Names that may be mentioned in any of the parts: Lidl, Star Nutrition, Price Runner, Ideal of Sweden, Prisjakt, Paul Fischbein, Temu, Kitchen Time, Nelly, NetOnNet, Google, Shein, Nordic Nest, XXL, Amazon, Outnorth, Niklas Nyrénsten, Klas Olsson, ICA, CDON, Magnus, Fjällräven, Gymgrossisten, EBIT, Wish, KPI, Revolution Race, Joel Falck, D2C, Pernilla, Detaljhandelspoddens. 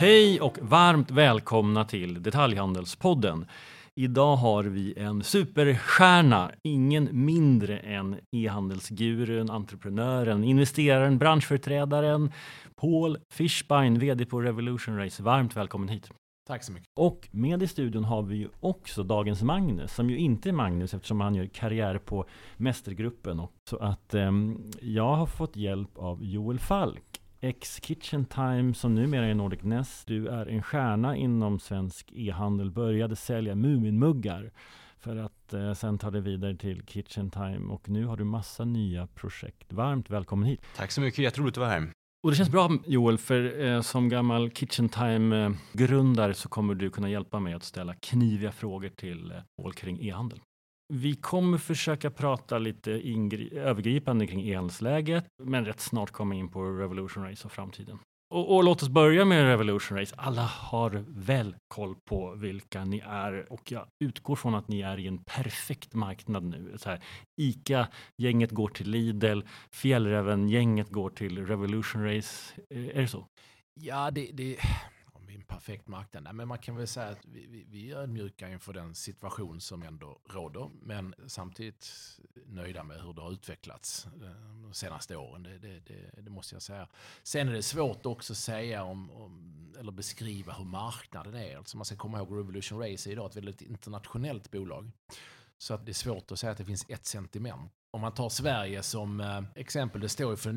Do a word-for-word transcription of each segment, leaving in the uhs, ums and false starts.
Hej och varmt välkomna till Detaljhandelspodden. Idag har vi en superstjärna, ingen mindre än e-handelsgurun, entreprenören, investeraren, branschföreträdaren Paul Fischbein, vd på Revolution Race. Varmt välkommen hit. Tack så mycket. Och med i studion har vi ju också dagens Magnus, som ju inte är Magnus eftersom han gör karriär på mästergruppen. Så att eh, jag har fått hjälp av Joel Falck, ex Kitchen Time, som numera är Nordic Nest. Du är en stjärna inom svensk e-handel, började sälja muminmuggar för att eh, sen ta det vidare till Kitchen Time, och nu har du massa nya projekt. Varmt välkommen hit. Tack så mycket, jätteroligt att vara här. Och det känns bra, Joel, för eh, som gammal Kitchen Time-grundare eh, så kommer du kunna hjälpa mig att ställa kniviga frågor till Paul eh, kring e-handel. Vi kommer försöka prata lite ingri- övergripande kring e-handelsläget, men rätt snart komma in på Revolution Race och framtiden. Och, och låt oss börja med Revolution Race. Alla har väl koll på vilka ni är, och jag utgår från att ni är i en perfekt marknad nu. Så här, Ica-gänget går till Lidl, Fjällräven-gänget går till Revolution Race. Är det så? Ja, det... det... en perfekt marknad. Nej, men man kan väl säga att vi, vi, vi är mjuka inför den situation som ändå råder, men samtidigt nöjda med hur det har utvecklats de senaste åren. Det, det, det, det måste jag säga. Sen är det svårt också att säga om, om, eller beskriva hur marknaden är. Alltså man ska komma ihåg Revolution Race är idag ett väldigt internationellt bolag. Så att det är svårt att säga att det finns ett sentiment. Om man tar Sverige som eh, exempel, det står ju för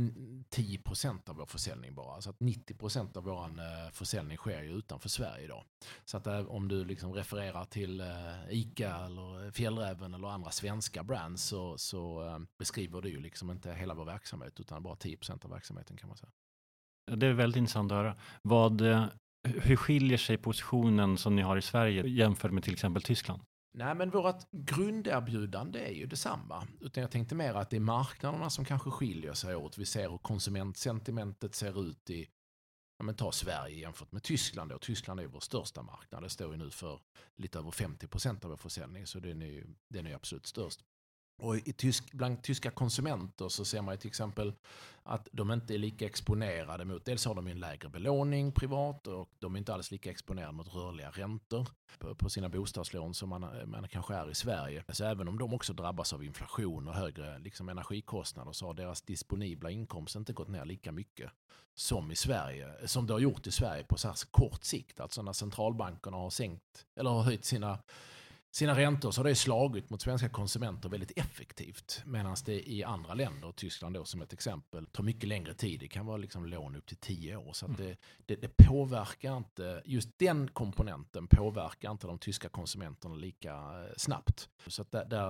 tio procent av vår försäljning bara. Så att nittio procent av vår eh, försäljning sker ju utanför Sverige idag. Så att eh, om du liksom refererar till eh, Ica eller Fjällräven eller andra svenska brands så, så eh, beskriver det ju liksom inte hela vår verksamhet utan bara tio procent av verksamheten, kan man säga. Det är väldigt intressant att höra. Vad, hur skiljer sig positionen som ni har i Sverige jämfört med till exempel Tyskland? Nej, men vårt grunderbjudande är ju detsamma. Utan jag tänkte mer att det är marknaderna som kanske skiljer sig åt. Vi ser hur konsumentsentimentet ser ut i, ja men ta Sverige jämfört med Tyskland då. Tyskland är ju vår största marknad. Det står ju nu för lite över femtio procent av vår försäljning, så den är ju, den är ju absolut störst. Och i tysk, bland tyska konsumenter så ser man ju till exempel att de inte är lika exponerade mot, dels har de en lägre belåning privat och de är inte alls lika exponerade mot rörliga räntor på, på sina bostadslån som man, man kanske är i Sverige. Så även om de också drabbas av inflation och högre liksom energikostnader så har deras disponibla inkomst inte gått ner lika mycket som i Sverige, som det har gjort i Sverige på så här kort sikt. Alltså när centralbankerna har sänkt eller har höjt sina Sina räntor så har det slagit mot svenska konsumenter väldigt effektivt, medan det i andra länder, Tyskland då som ett exempel, tar mycket längre tid. Det kan vara liksom lån upp till tio år. Så att det, det, det påverkar inte, just den komponenten påverkar inte de tyska konsumenterna lika snabbt. Så att där, där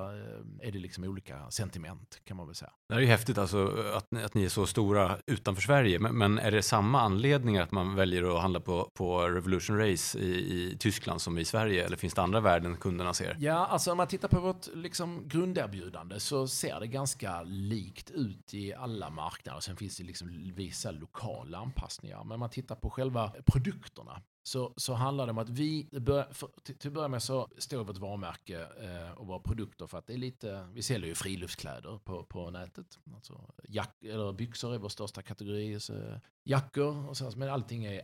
är det liksom olika sentiment, kan man väl säga. Det är ju häftigt alltså att, att ni är så stora utanför Sverige, men, men är det samma anledningar att man väljer att handla på, på Revolution Race i, i Tyskland som i Sverige, eller finns det andra värden kunderna? Ja, alltså om man tittar på vårt liksom grunderbjudande så ser det ganska likt ut i alla marknader. Sen finns det liksom vissa lokala anpassningar. Men om man tittar på själva produkterna så, så handlar det om att vi, bör, för, till, till början med så står vårt varumärke eh, och våra produkter för att det är lite, vi säljer ju friluftskläder på, på nätet. Alltså jack, eller byxor är vår största kategori, så, jackor och sånt, men allting är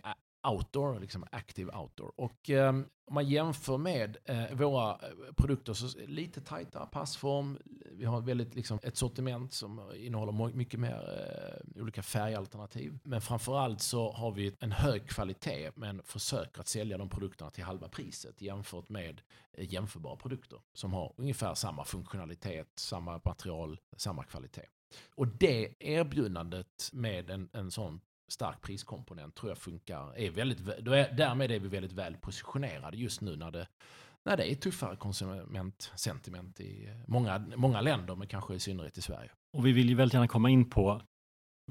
outdoor, liksom active outdoor. Och eh, om man jämför med eh, våra produkter så lite tajtare passform. Vi har väldigt, liksom, ett sortiment som innehåller må- mycket mer eh, olika färgalternativ. Men framförallt så har vi en hög kvalitet men försöker att sälja de produkterna till halva priset jämfört med eh, jämförbara produkter som har ungefär samma funktionalitet, samma material, samma kvalitet. Och det erbjudandet med en, en sån stark priskomponent tror jag funkar. Är väldigt, därmed är vi väldigt väl positionerade just nu när det, när det är tuffare konsumentsentiment i många, många länder, men kanske i synnerhet i Sverige. Och vi vill ju väldigt gärna komma in på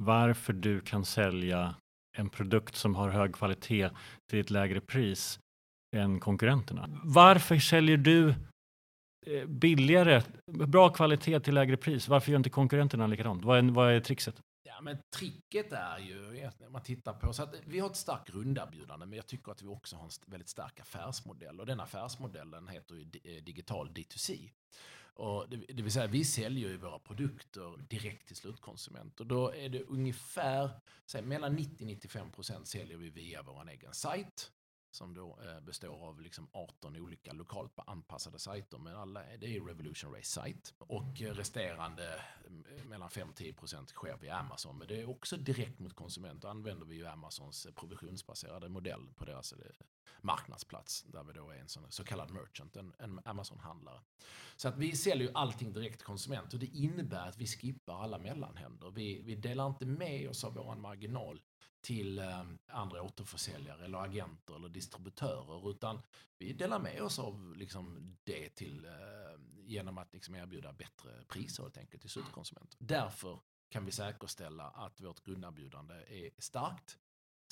varför du kan sälja en produkt som har hög kvalitet till ett lägre pris än konkurrenterna. Varför säljer du billigare, bra kvalitet till lägre pris? Varför gör inte konkurrenterna likadant? Vad är, vad är trickset? Ja, men tricket är ju när man tittar på så att vi har ett starkt grunderbjudande, men jag tycker att vi också har en väldigt stark affärsmodell, och den affärsmodellen heter ju digital D två C. Och det, det vill säga, vi säljer ju våra produkter direkt till slutkonsumenter. Då är det ungefär så här, mellan nittio till nittiofem procent säljer vi via vår egen sajt. Som då eh, består av liksom arton olika lokalt anpassade sajter. Men alla, det är ju Revolution Race-sajt. Och resterande mellan fem till tio procent sker via Amazon. Men det är också direkt mot konsument. Då använder vi ju Amazons provisionsbaserade modell på deras marknadsplats. Där vi då är en sån, så kallad merchant, en, en Amazon-handlare. Så att vi säljer ju allting direkt till konsument. Och det innebär att vi skippar alla mellanhänder. Vi, vi delar inte med oss av vår marginal till andra återförsäljare eller agenter eller distributörer, utan vi delar med oss av liksom det till, genom att liksom erbjuda bättre priser helt enkelt till slutkonsumenter. Därför kan vi säkerställa att vårt grunderbjudande är starkt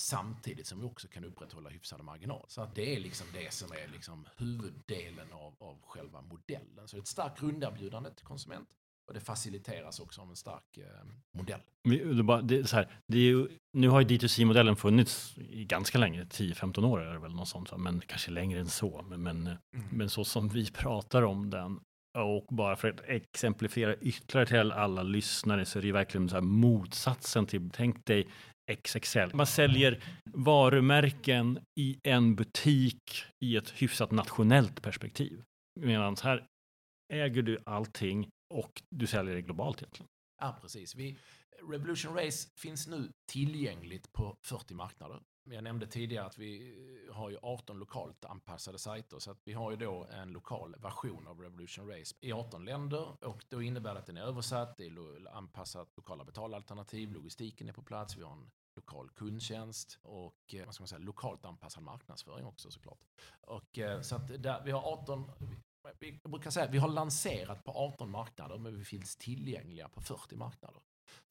samtidigt som vi också kan upprätthålla hyfsade marginal. Så att det är liksom det som är liksom huvuddelen av, av själva modellen. Så ett starkt grunderbjudande till konsument. Och det faciliteras också av en stark eh, modell. Det är så här, det är ju, nu har ju D två C-modellen funnits i ganska länge, tio femton år eller väl något sånt, men kanske längre än så. Men, men, mm. men så som vi pratar om den, och bara för att exemplifiera ytterligare till alla lyssnare, så är det ju verkligen så här motsatsen till, tänk dig X X L. Man säljer varumärken i en butik i ett hyfsat nationellt perspektiv. Medan här äger du allting. Och du säljer det globalt egentligen. Ja, precis. Vi, Revolution Race finns nu tillgängligt på fyrtio marknader. Jag nämnde tidigare att vi har ju arton lokalt anpassade sajter. Så att vi har ju då en lokal version av Revolution Race i arton länder. Och då innebär det att den är översatt, det är anpassat lokala betalalternativ, logistiken är på plats, vi har en lokal kundtjänst och vad ska man säga, lokalt anpassad marknadsföring också såklart. Och, så att där, vi har arton... Vi brukar säga att vi har lanserat på arton marknader, men vi finns tillgängliga på fyrtio marknader.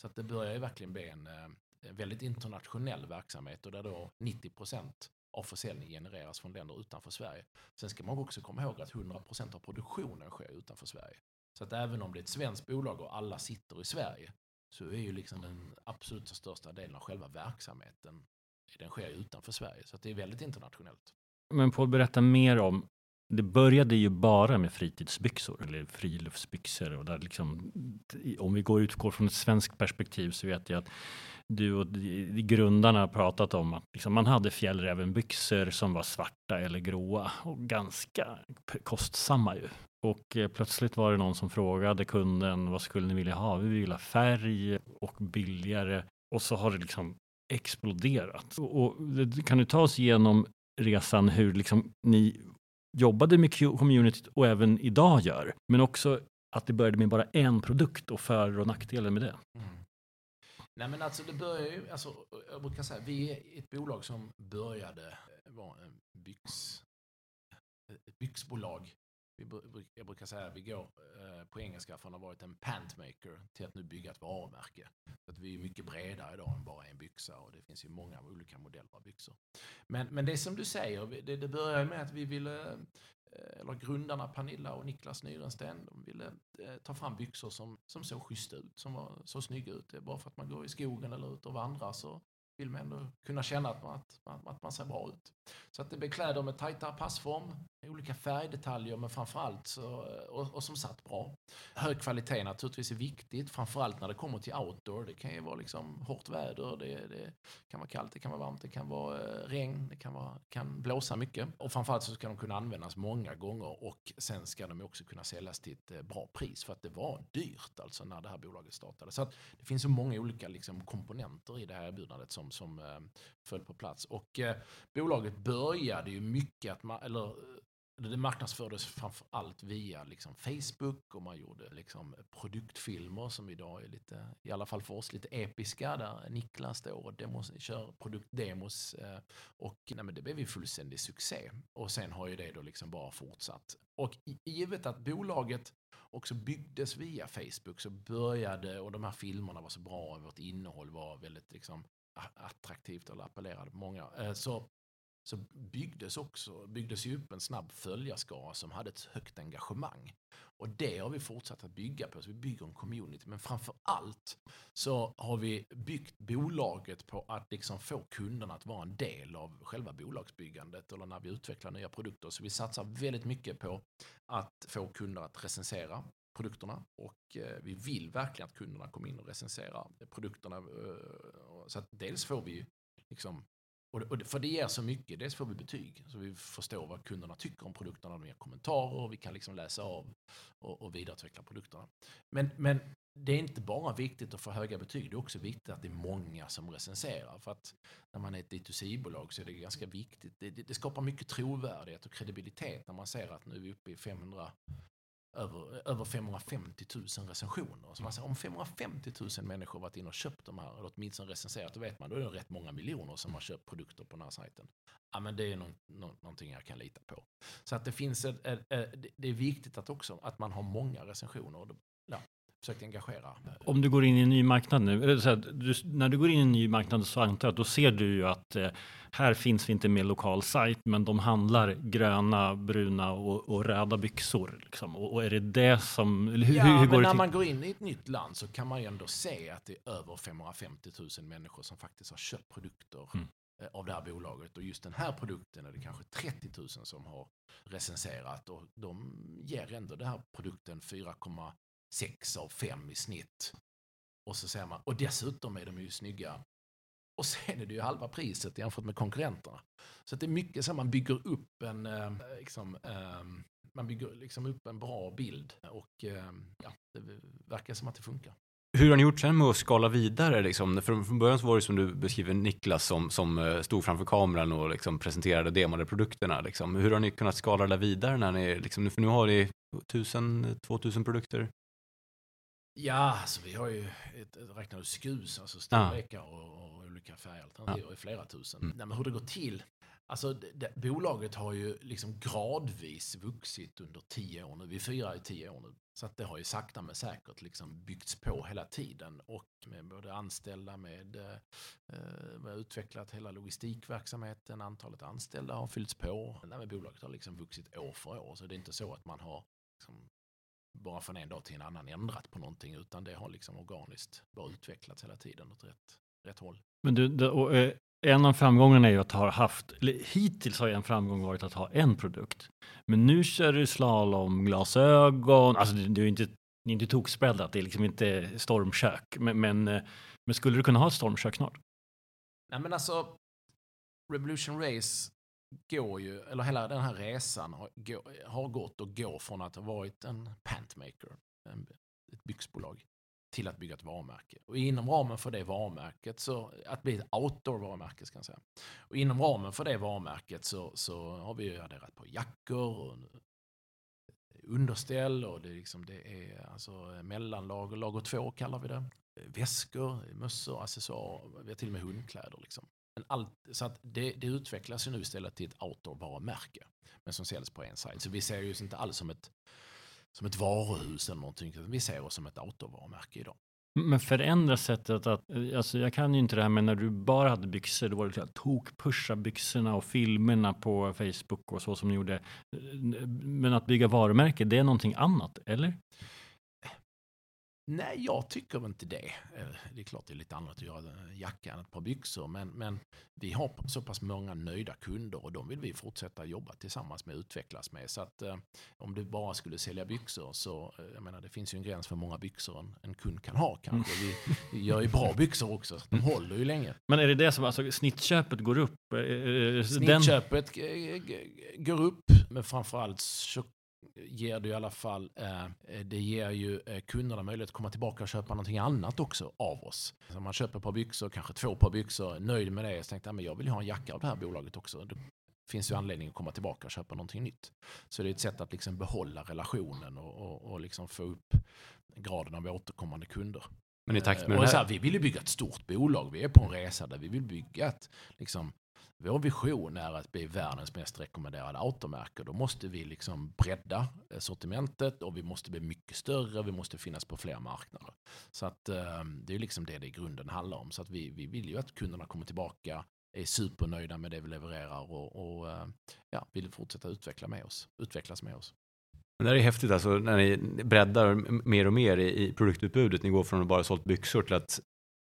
Så att det börjar ju verkligen bli en, en väldigt internationell verksamhet, och där då nittio procent av försäljning genereras från länder utanför Sverige. Sen ska man också komma ihåg att hundra procent av produktionen sker utanför Sverige. Så att även om det är ett svenskt bolag och alla sitter i Sverige, så är ju liksom den absolut största delen av själva verksamheten, den sker utanför Sverige. Så att det är väldigt internationellt. Men Paul, berätta mer om. Det började ju bara med fritidsbyxor eller friluftsbyxor, och där liksom, om vi går utgår från ett svenskt perspektiv, så vet jag att du och grundarna har pratat om att liksom man hade fjällrävenbyxor som var svarta eller gråa och ganska kostsamma ju. Och plötsligt var det någon som frågade kunden, vad skulle ni vilja ha? Vi vill ha färg och billigare, och så har det liksom exploderat. Och, och kan du ta oss igenom resan hur liksom ni jobbade med communityt och även idag gör. Men också att det började med bara en produkt och för- och nackdelen med det. Mm. Nej, men alltså det börjar ju, alltså, jag brukar säga, vi är ett bolag som började vara en byx, ett byxbolag. Vi, jag brukar säga att vi går på engelska från att ha varit en pantmaker till att nu bygga ett varumärke. Så att vi är mycket bredare idag än bara en byxa, och det finns ju många olika modeller av byxor. Men, men det som du säger, det, det börjar med att vi ville, eller grundarna Pernilla och Niklas Nyrénsten, de ville ta fram byxor som, som såg schysst ut, som var så snygga ut. Det är bara för att man går i skogen eller ut och vandrar så vill man ändå kunna känna att man, att, man, att man ser bra ut. Så att det bekläder med tajtare passform, olika färgdetaljer, men framförallt så, och, och som satt bra. Hög kvalitet naturligtvis är viktigt, framförallt när det kommer till outdoor. Det kan ju vara liksom hårt väder, det, det kan vara kallt, det kan vara varmt, det kan vara regn, det kan, vara, kan blåsa mycket. Och framförallt så ska de kunna användas många gånger, och sen ska de också kunna säljas till ett bra pris, för att det var dyrt alltså när det här bolaget startade. Så att det finns så många olika liksom komponenter i det här erbjudandet som, som eh, föll på plats. Och eh, bolaget började ju mycket att man, eller det marknadsfördes framför allt via liksom Facebook, och man gjorde liksom produktfilmer som idag är lite, i alla fall för oss, lite episka, där Niklas står och demos, kör produktdemos. Eh, och nej, men det blev ju fullständig succé. Och sen har ju det då liksom bara fortsatt. Och givet att bolaget också byggdes via Facebook, så började, och de här filmerna var så bra, vårt innehåll var väldigt liksom attraktivt eller appellerade på många, så, så byggdes också byggdes ju upp en snabb följarskara som hade ett högt engagemang, och det har vi fortsatt att bygga på. Så vi bygger en community, men framför allt så har vi byggt bolaget på att liksom få kunderna att vara en del av själva bolagsbyggandet, eller när vi utvecklar nya produkter. Så vi satsar väldigt mycket på att få kunder att recensera produkterna, och eh, vi vill verkligen att kunderna kommer in och recenserar produkterna. Eh, så att dels får vi ju liksom, och, och, för det ger så mycket, dels får vi betyg så vi förstår vad kunderna tycker om produkterna, de ger kommentarer och vi kan liksom läsa av och, och vidareutveckla produkterna. Men, men det är inte bara viktigt att få höga betyg, det är också viktigt att det är många som recenserar, för att när man är ett D två C-bolag så är det ganska viktigt. Det, det, det skapar mycket trovärdighet och kredibilitet när man ser att nu är vi uppe i femhundra Över, över femhundrafemtio tusen recensioner. Så man säger, om femhundrafemtio tusen människor varit in och köpt de här, eller åtminstone recenserat, då vet man, då är det rätt många miljoner som har köpt produkter på den här sajten. Ja, men det är no- no- någonting jag kan lita på. Så att det finns ett, ett, ett, det är viktigt att också att man har många recensioner och ja, försöker engagera. Om du går in i en ny marknad nu, eller så här, du, när du går in i en ny marknad så antar jag att då ser du ju att eh, här finns vi inte med lokal sajt, men de handlar gröna, bruna och, och röda byxor. Liksom. Och, och är det det som... Hur, ja, hur går men det när till? Man går in i ett nytt land så kan man ju ändå se att det är över femhundrafemtio tusen människor som faktiskt har köpt produkter mm. av det här bolaget. Och just den här produkten är det kanske trettio tusen som har recenserat, och de ger ändå den här produkten fyra komma sex av fem i snitt. Och så säger man, och dessutom är de ju snygga. Och sen är det ju halva priset jämfört med konkurrenterna. Så att det är mycket så man bygger upp en liksom, man bygger liksom upp en bra bild, och ja, det verkar som att det funkar. Hur har ni gjort sen med att skala vidare? Liksom? För från början så var det som du beskriver Niklas som, som stod framför kameran och liksom presenterade demade produkterna. Liksom. Hur har ni kunnat skala det vidare? När ni, liksom, för nu har ni tusen, tvåtusen produkter. Ja, så vi har ju ett, ett räknade skus, alltså storlekar och, och olika färgalternativ, ja. Och flera tusen. Mm. Nej, men hur det går till, alltså det, det, bolaget har ju liksom gradvis vuxit under tio år nu, vi firar i tio år nu. Så att det har ju sakta men säkert liksom byggts på hela tiden, och med både anställda, med eh, utvecklat hela logistikverksamheten, antalet anställda har fyllts på. Nej, men bolaget har liksom vuxit år för år, så det är inte så att man har liksom, bara från en dag till en annan ändrat på någonting, utan det har liksom organiskt bara utvecklats hela tiden åt rätt, rätt håll. Men du, det, och, eh, en av framgångarna är ju att ha haft, hittills har en framgång varit att ha en produkt. Men nu kör du slalom, glasögon, alltså du, du är inte, ni är inte tokspreadat, det är liksom inte stormkök. Men, men, men skulle du kunna ha ett stormkök snart? Nej men alltså, Revolution Race går ju, eller hela den här resan har, har gått och går från att ha varit en pantmaker, en, ett byxbolag, till att bygga ett varumärke. Och inom ramen för det varumärket så, att bli ett outdoor-varumärke ska jag säga. Och inom ramen för det varumärket så, så har vi ju adderat på jackor och underställ, och det är liksom, det är alltså mellanlager, lager två kallar vi det. Väskor, mössor, accessoarer, vi har till och med hundkläder liksom. Men allt, så att det, det utvecklas ju nu istället till ett outdoor-varumärke, men som säljs på en sajt. Så vi ser ju inte alls som ett, som ett varuhus eller någonting. Vi ser oss som ett outdoor-varumärke idag. Men förändra sättet att, alltså jag kan ju inte det här, men när du bara hade byxor, då var det att tok pusha byxorna och filmerna på Facebook och så som ni gjorde. Men att bygga varumärke, det är någonting annat, eller? Nej, jag tycker inte det. Det är klart det är lite annat att göra en jacka än ett par byxor. Men, men vi har så pass många nöjda kunder, och de vill vi fortsätta jobba tillsammans med och utvecklas med. Så att eh, om du bara skulle sälja byxor så, eh, jag menar det finns ju en gräns för många byxor en, en kund kan ha kanske. Vi, vi gör ju bra byxor också, de håller ju länge. Men är det det som, alltså snittköpet går upp? Eh, snittköpet den... går upp, men framförallt så ger det i alla fall, det ger ju kunderna möjlighet att komma tillbaka och köpa någonting annat också av oss. Så man köper ett par byxor, kanske två par byxor, nöjd med det, så tänkte jag, men jag vill ha en jacka av det här bolaget också. Det finns ju anledning att komma tillbaka och köpa någonting nytt. Så det är ett sätt att liksom behålla relationen och, och, och liksom få upp graden av återkommande kunder. Men i takt med och så här, vi vill ju bygga ett stort bolag, vi är på en resa där vi vill bygga ett liksom, vår vision är att bli världens mest rekommenderade automärke. Då måste vi liksom bredda sortimentet, och vi måste bli mycket större, vi måste finnas på fler marknader. Så att det är liksom det det i grunden handlar om. Så att vi, vi vill ju att kunderna kommer tillbaka, är supernöjda med det vi levererar och, och ja, vill fortsätta utveckla med oss, utvecklas med oss. Men det är häftigt alltså, när ni breddar mer och mer i produktutbudet. Ni går från att bara sålt byxor till att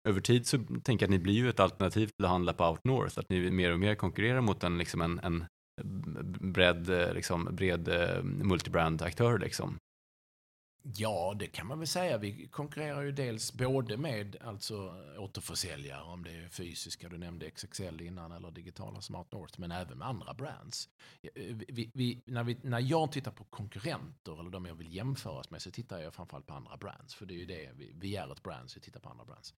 över tid så tänker jag att ni blir ju ett alternativ till att handla på Outnorth, att ni mer och mer konkurrerar mot en, liksom en, en bred, liksom, bred multibrand-aktör. Liksom. Ja, det kan man väl säga. Vi konkurrerar ju dels både med alltså återförsäljare, om det är fysiska, du nämnde X X L innan, eller digitala som Outnorth, men även med andra brands. Vi, vi, när, vi, när jag tittar på konkurrenter eller de jag vill jämföras med, så tittar jag framförallt på andra brands, för det är ju det, vi, vi är ett brand, så vi tittar på andra brands.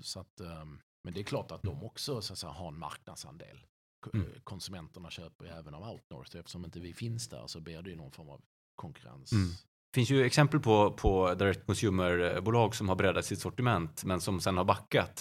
Så att, men det är klart att de också så att säga, har en marknadsandel. Mm. Konsumenterna köper ju även av Outnorth, eftersom inte vi finns där så blir det ju någon form av konkurrens. Mm. Det finns ju exempel på, på direct consumer-bolag som har breddat sitt sortiment men som sen har backat,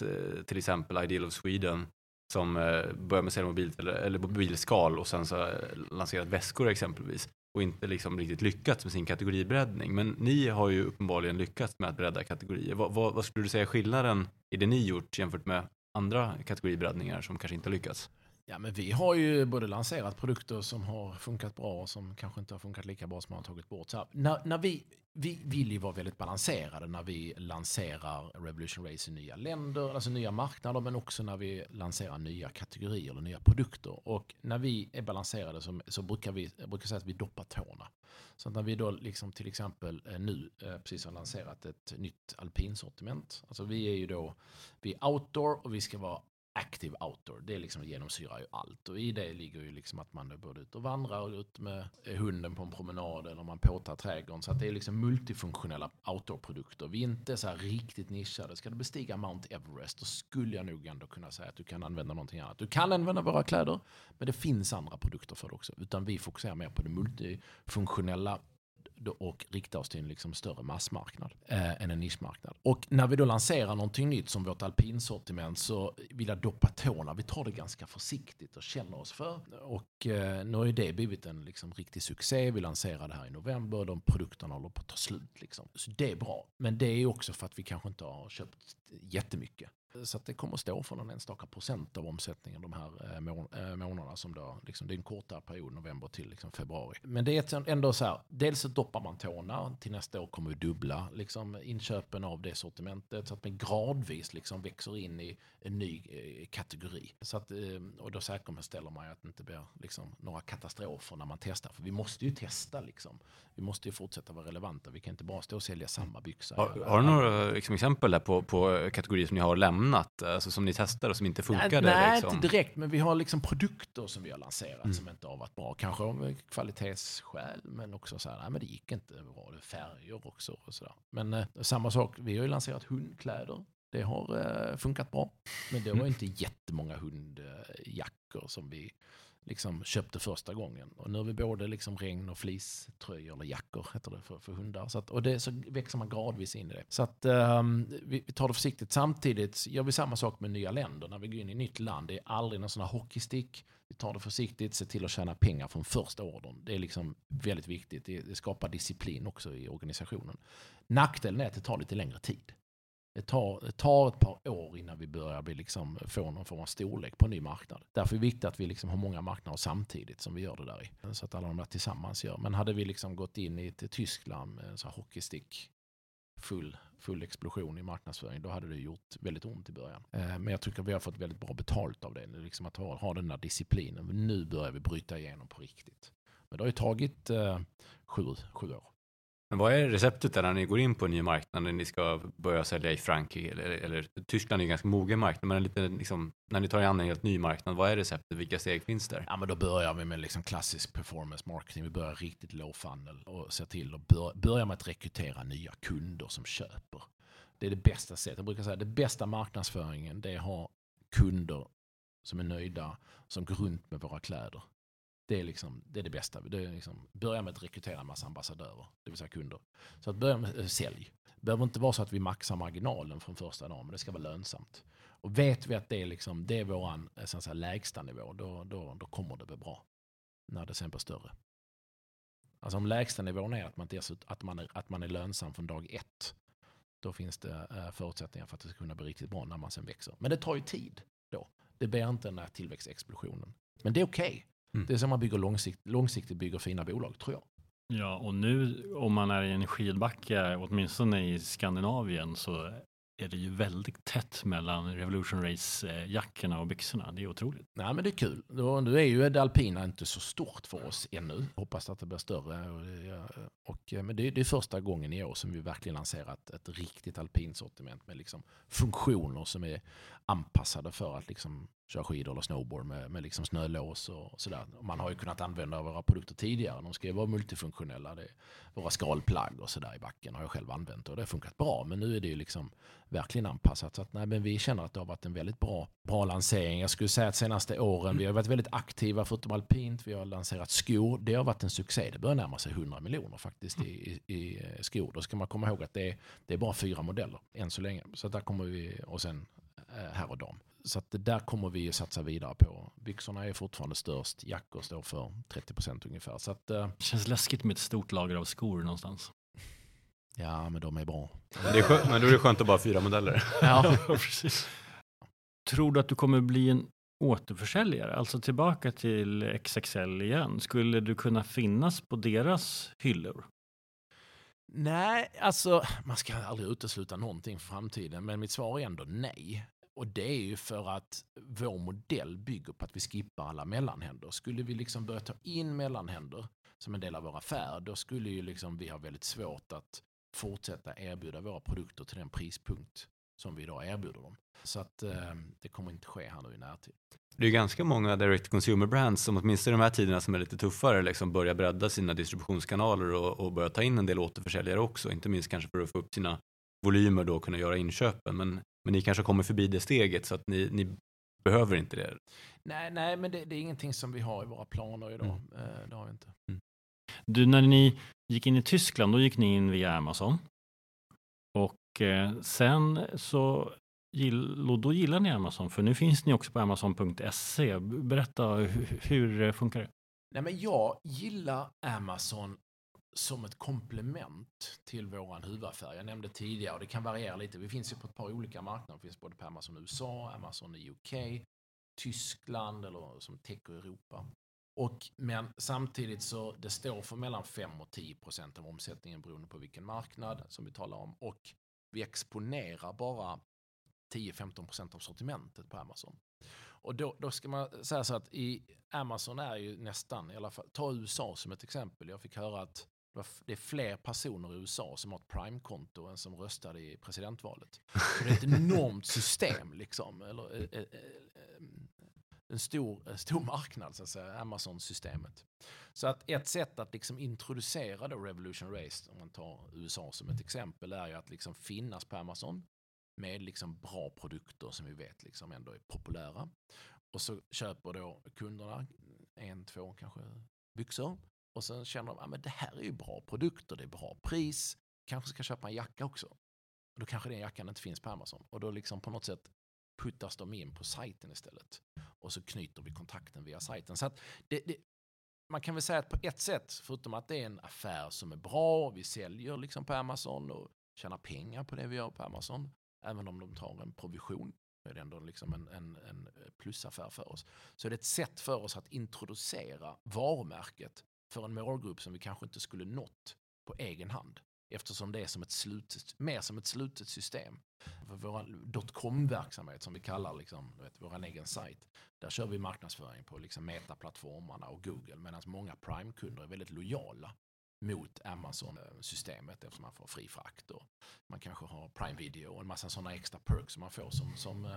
till exempel Ideal of Sweden som börjar med att sälja mobil, eller, eller mobilskal och sen så lanserat väskor exempelvis och inte liksom riktigt lyckats med sin kategoribreddning. Men ni har ju uppenbarligen lyckats med att bredda kategorier. Vad, vad, vad skulle du säga skillnaden i det ni gjort jämfört med andra kategoribreddningar som kanske inte lyckats? Ja, men vi har ju både lanserat produkter som har funkat bra och som kanske inte har funkat lika bra som man har tagit bort. Så när, när vi, vi vill ju vara väldigt balanserade när vi lanserar Revolution Race i nya länder, alltså nya marknader, men också när vi lanserar nya kategorier eller nya produkter. Och när vi är balanserade så, så brukar vi jag brukar säga att vi doppar tårna. Så att när vi då liksom till exempel nu precis har lanserat ett nytt alpinsortiment. Alltså vi är ju då, vi är outdoor och vi ska vara active outdoor, det liksom genomsyrar ju allt, och i det ligger ju liksom att man är både ut och vandrar och ut med hunden på en promenad eller man påtar trädgården, så att det är liksom multifunktionella outdoor-produkter. Vi är inte så här riktigt nischade. Ska du bestiga Mount Everest, då skulle jag nog ändå kunna säga att du kan använda någonting annat. Du kan använda våra kläder, men det finns andra produkter för det också, utan vi fokuserar mer på det multifunktionella och rikta oss till en liksom större massmarknad eh, än en nischmarknad. Och när vi då lanserar någonting nytt som vårt alpinsortiment, så vill jag doppa tårna. Vi tar det ganska försiktigt och känner oss för. Och eh, nu har ju det blivit en liksom riktig succé. Vi lanserar det här i november. De produkterna håller på att ta slut. Liksom. Så det är bra. Men det är också för att vi kanske inte har köpt jättemycket. Så att det kommer att stå för någon enstaka procent av omsättningen de här månaderna som då, liksom, det är en kortare period, november till liksom februari. Men det är ändå så här, dels så doppar man tårna, till nästa år kommer vi dubbla liksom, inköpen av det sortimentet, så att man gradvis liksom växer in i en ny eh, kategori. Så att, eh, och då säkerställer man ju att det inte blir liksom, några katastrofer när man testar, för vi måste ju testa liksom. Vi måste ju fortsätta vara relevanta, vi kan inte bara stå och sälja samma byxor. Har, har du några liksom, exempel där på, på kategorier som ni har lämnat? Alltså som ni testar och som inte funkade? Nej, liksom. Inte direkt, men vi har liksom produkter som vi har lanserat mm. som inte har varit bra. Kanske av kvalitetsskäl, men också så här, nej, men det gick inte bra. Det färger också och sådär. Men eh, samma sak, vi har ju lanserat hundkläder. Det har eh, funkat bra, men det var mm. inte jättemånga hundjackor som vi liksom köpte första gången. Och nu har vi både liksom regn- och fleecetröjor eller jackor heter det för, för hundar. Så att, och det, så växer man gradvis in i det. Så att um, vi, vi tar det försiktigt. Samtidigt gör vi samma sak med nya länder. När vi går in i nytt land, det är aldrig någon sån här hockeystick. Vi tar det försiktigt, se till att tjäna pengar från första ordern. Det är liksom väldigt viktigt. Det, det skapar disciplin också i organisationen. Nackdelen är att det tar lite längre tid. Det tar, det tar ett par år innan vi börjar bli liksom få någon form av storlek på en ny marknad. Därför är det viktigt att vi liksom har många marknader samtidigt som vi gör det där i. Så att alla de där tillsammans gör. Men hade vi liksom gått in i ett Tyskland med en sån här hockeystick, full, full explosion i marknadsföring, då hade det gjort väldigt ont i början. Men jag tycker att vi har fått väldigt bra betalt av det. Liksom att ha, ha den där disciplinen. Men nu börjar vi bryta igenom på riktigt. Men det har ju tagit eh, sju, sju år. Men vad är receptet där när ni går in på en ny marknad, när ni ska börja sälja i Frankrike eller, eller Tyskland är en ganska mogen marknad, men lite, liksom, när ni tar er an en helt ny marknad, vad är receptet? Vilka steg finns där? Ja, men då börjar vi med liksom klassisk performance marketing. Vi börjar riktigt low funnel och ser till att bör, börja med att rekrytera nya kunder som köper. Det är det bästa sättet. Jag brukar säga att det bästa marknadsföringen, det är att ha kunder som är nöjda, som går runt med våra kläder. Det är, liksom, det är det bästa. Det är liksom, börja med att rekrytera en massa ambassadörer, det vill säga kunder. Så att börja med äh, sälj. Det behöver inte vara så att vi maxar marginalen från första dagen, men det ska vara lönsamt. Och vet vi att det är, liksom, det är våran så här, lägsta nivå, då, då, då kommer det bli bra. När det sen blir större. Alltså om lägsta nivån är att man, att man, är, att man är lönsam från dag ett, då finns det äh, förutsättningar för att det ska kunna bli riktigt bra när man sen växer. Men det tar ju tid då. Det blir inte den här tillväxtexplosionen. Men det är okej. Okay. Mm. Det är som man bygger långsikt, långsiktigt bygger fina bolag, tror jag. Ja, och nu om man är i en skidbacke, åtminstone i Skandinavien, så är det ju väldigt tätt mellan Revolution Race-jackorna och byxorna. Det är otroligt. Nej, men det är kul. Nu är ju det alpina inte så stort för oss ännu. Hoppas att det blir större. Och det, och, men det, det är första gången i år som vi verkligen lanserat ett riktigt alpinsortiment med liksom funktioner som är anpassade för att liksom köra skidor eller snowboard med, med liksom snölås och sådär. Man har ju kunnat använda våra produkter tidigare. De ska ju vara multifunktionella. Det är våra skalplagg och sådär i backen har jag själv använt och det har funkat bra. Men nu är det ju liksom verkligen anpassat. Så att, nej, men vi känner att det har varit en väldigt bra, bra lansering. Jag skulle säga att senaste åren vi har varit väldigt aktiva förutom alpint. Vi har lanserat skor. Det har varit en succé. Det börjar närma sig hundra miljoner faktiskt i, i, i skor. Då ska man komma ihåg att det är, det är bara fyra modeller än så länge. Så där kommer vi och sen här och dam. Så att det där kommer vi att satsa vidare på. Byxorna är fortfarande störst. Jackor står för trettio procent ungefär. Så att, uh... det känns läskigt med ett stort lager av skor någonstans. Ja, men de är bra. Men, det är skönt, men då är det skönt att bara fyra modeller. Ja, precis. Tror du att du kommer bli en återförsäljare? Alltså tillbaka till X X L igen. Skulle du kunna finnas på deras hyllor? Nej, alltså man ska aldrig utesluta någonting för framtiden. Men mitt svar är ändå nej. Och det är ju för att vår modell bygger på att vi skippar alla mellanhänder. Skulle vi liksom börja ta in mellanhänder som en del av vår affär, då skulle ju liksom vi ha väldigt svårt att fortsätta erbjuda våra produkter till den prispunkt som vi idag erbjuder dem. Så att eh, det kommer inte ske här nu i närtid. Det är ganska många direct consumer brands som åtminstone de här tiderna som är lite tuffare liksom börjar bredda sina distributionskanaler och, och börja ta in en del återförsäljare också. Inte minst kanske för att få upp sina volymer då och kunna göra inköpen. Men Men ni kanske kommer förbi det steget så att ni, ni behöver inte det. Nej, nej men det, det är ingenting som vi har i våra planer idag. Mm. Eh, det har vi inte. Mm. Du, när ni gick in i Tyskland, då gick ni in via Amazon. Och eh, sen så gill, då gillar ni Amazon, för nu finns ni också på amazon punkt se. Berätta, hur, hur funkar det? Nej, men jag gillar Amazon som ett komplement till våran huvudaffär. Jag nämnde tidigare och det kan variera lite. Vi finns ju på ett par olika marknader. Vi finns både på Amazon U S A, Amazon i U K, Tyskland eller som täcker Europa. Och, men samtidigt så det står för mellan fem och tio procent av omsättningen beroende på vilken marknad som vi talar om. Och vi exponerar bara tio till femton procent av sortimentet på Amazon. Och då, då ska man säga så att i Amazon är ju nästan, i alla fall, ta U S A som ett exempel. Jag fick höra att det är fler personer i U S A som har ett Prime-konto än som röstade i presidentvalet. Och det är ett enormt system liksom. Eller, en stor, stor marknad så att säga, Amazon-systemet. Så att ett sätt att liksom introducera då Revolution Race, om man tar U S A som ett exempel, är ju att liksom finnas på Amazon med liksom bra produkter som vi vet liksom ändå är populära. Och så köper då kunderna en, två kanske byxor. Och sen känner de att ah, men det här är ju bra produkter, det är bra pris. Kanske ska köpa en jacka också. Och då kanske den jackan inte finns på Amazon. Och då liksom på något sätt puttas de in på sajten istället. Och så knyter vi kontakten via sajten. Så att det, det, man kan väl säga att på ett sätt, förutom att det är en affär som är bra och vi säljer liksom på Amazon och tjänar pengar på det vi gör på Amazon. Även om de tar en provision så är det ändå liksom en, en, en plusaffär för oss. Så det är ett sätt för oss att introducera varumärket för en målgrupp som vi kanske inte skulle nått på egen hand. Eftersom det är som ett slutet, mer som ett slutet system. För vår .com-verksamhet som vi kallar liksom, du vet, vår egen sajt. Där kör vi marknadsföring på liksom metaplattformarna och Google. Medan många Prime-kunder är väldigt lojala mot Amazon-systemet eftersom man får fri frakt och man kanske har Prime Video och en massa sådana extra perks som man får som, som,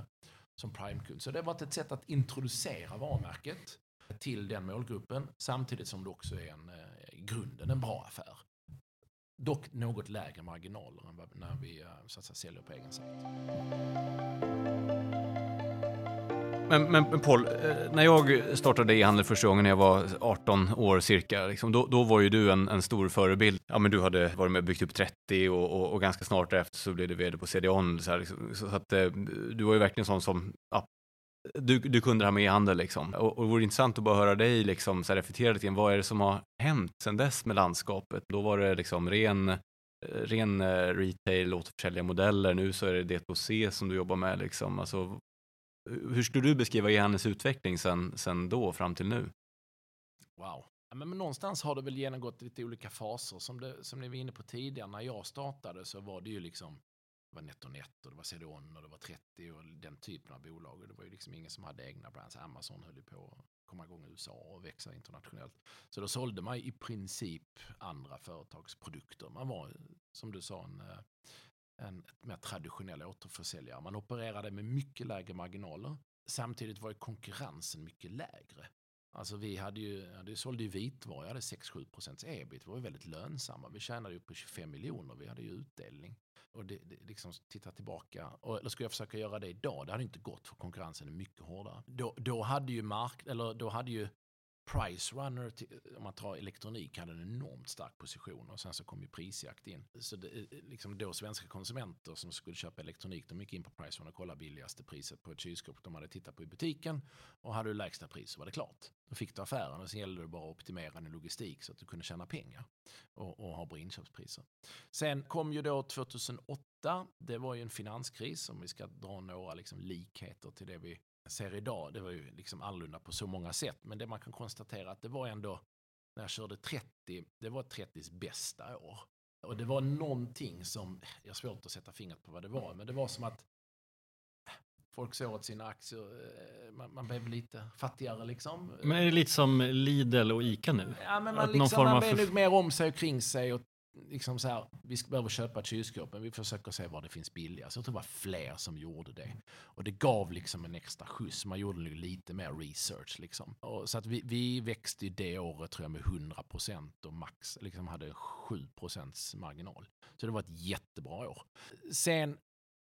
som Prime-kund. Så det har varit ett sätt att introducera varumärket till den målgruppen samtidigt som det också är en, i grunden en bra affär. Dock något lägre marginaler än när vi så att säga, säljer på egen sajt. Men, men, men Paul, när jag startade e-handel första gången när jag var arton år cirka, liksom, då, då var ju du en, en stor förebild. Ja, men du hade varit med och byggt upp trettio och, och, och ganska snart därefter så blev du vd på C D O N. Så, här, liksom, så att, du var ju verkligen sån som, ja, du, du kunde det här med e-handel. Liksom. Och, och det vore intressant att bara höra dig liksom, så här, reflektera lite grann, vad är det som har hänt sedan dess med landskapet? Då var det liksom ren... ren retail, återförsäljarmodeller. Nu så är det D två C som du jobbar med liksom, alltså... Hur skulle du beskriva e-handelns utveckling sen, sen då fram till nu? Wow. Ja, men, men någonstans har det väl genomgått lite olika faser. Som, det, som ni var inne på tidigare, när jag startade så var det ju liksom det var NetOnNet och det var C D O N och det var trettio och den typen av bolag. Och det var ju liksom ingen som hade egna brands. Amazon höll ju på att komma igång i U S A och växa internationellt. Så då sålde man i princip andra företagsprodukter. Man var, som du sa, en, en mer traditionell återförsäljare. Man opererade med mycket lägre marginaler. Samtidigt var ju konkurrensen mycket lägre. Alltså vi hade ju, det sålde ju vitvaror, jag hade sex till sju procent ebit, vi var ju väldigt lönsamma, vi tjänade ju på tjugofem miljoner, vi hade ju utdelning. Och det, det, liksom titta tillbaka, och, eller skulle jag försöka göra det idag, det hade inte gått för konkurrensen är mycket hårdare. Då, då hade ju mark, eller då hade ju Price Runner, om man tar elektronik, hade en enormt stark position och sen så kom ju Prisjakt in. Så det, liksom då svenska konsumenter som skulle köpa elektronik, de gick in på Price Runner och kollade billigaste priset på ett kylskåp de hade tittat på i butiken, och hade du lägsta pris så var det klart. Då fick du affären och sen gällde det bara att optimera din logistik så att du kunde tjäna pengar och, och ha bra inköpspriser. Sen kom ju då tjugohundraåtta, det var ju en finanskris, om vi ska dra några liksom likheter till det vi ser idag, det var ju liksom annorlunda på så många sätt, men det man kan konstatera att det var ändå, när jag körde trettio, det var trettiotalet bästa år, och det var någonting som jag har svårt att sätta fingret på vad det var, men det var som att folk såg åt sina aktier, man, man blev lite fattigare liksom. Men är det lite som Lidl och Ica nu? Ja, men man, liksom, man blev för... nog mer om sig och kring sig och liksom så här, vi ska behöva köpa ett kylskåp, men vi försöker se var det finns billigast. Jag tror det var fler som gjorde det. Och det gav liksom en extra skjuts. Man gjorde lite mer research liksom. Och så att vi, vi växte i det året tror jag med hundra procent och max liksom hade sju procent marginal. Så det var ett jättebra år. Sen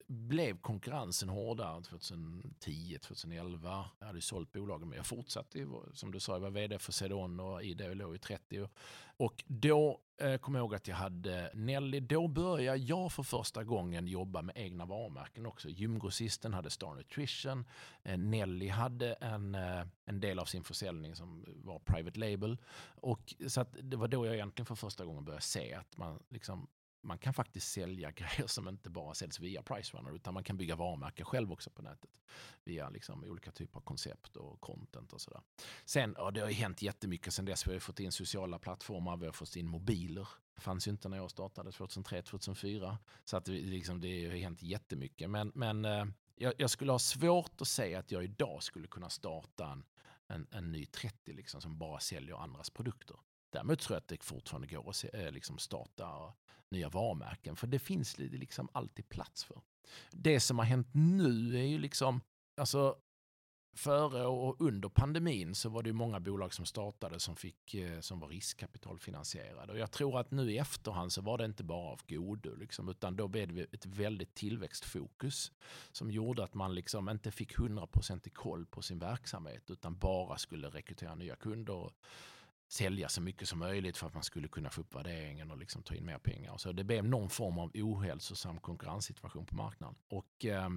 blev konkurrensen hårdare tjugohundratio till tjugohundraelva. Jag hade sålt bolagen, men jag fortsatte, som du sa, jag var vd för C D O N och I D, jag låg i trettio. Och då eh, kom jag ihåg att jag hade Nelly. Då började jag för första gången jobba med egna varumärken också. Gymgrossisten hade Star Nutrition. Eh, Nelly hade en, eh, en del av sin försäljning som var private label. Och, så att det var då jag egentligen för första gången började se att man liksom Man kan faktiskt sälja grejer som inte bara säljs via Price Runner, utan man kan bygga varumärken själv också på nätet. Via liksom olika typer av koncept och content och sådär. Sen, ja, det har ju hänt jättemycket sen dess. Vi har ju fått in sociala plattformar, vi har fått in mobiler. Det fanns ju inte när jag startade tjugohundratre till tjugohundrafyra. Så att det, liksom, det har ju hänt jättemycket. Men, men jag, jag skulle ha svårt att säga att jag idag skulle kunna starta en, en, en ny trettio liksom, som bara säljer andras produkter. Däremot tror jag att det fortfarande går att se, liksom starta nya varumärken. För det finns liksom alltid plats för. Det som har hänt nu är ju liksom... Alltså, före och under pandemin så var det ju många bolag som startade som, fick, som var riskkapitalfinansierade. Och jag tror att nu i efterhand så var det inte bara av godo. Liksom, utan då blev det ett väldigt tillväxtfokus som gjorde att man liksom inte fick hundra procent i koll på sin verksamhet. Utan bara skulle rekrytera nya kunder och sälja så mycket som möjligt för att man skulle kunna få upp värderingen och liksom ta in mer pengar. Så det blev någon form av ohälsosam konkurrenssituation på marknaden. Och eh,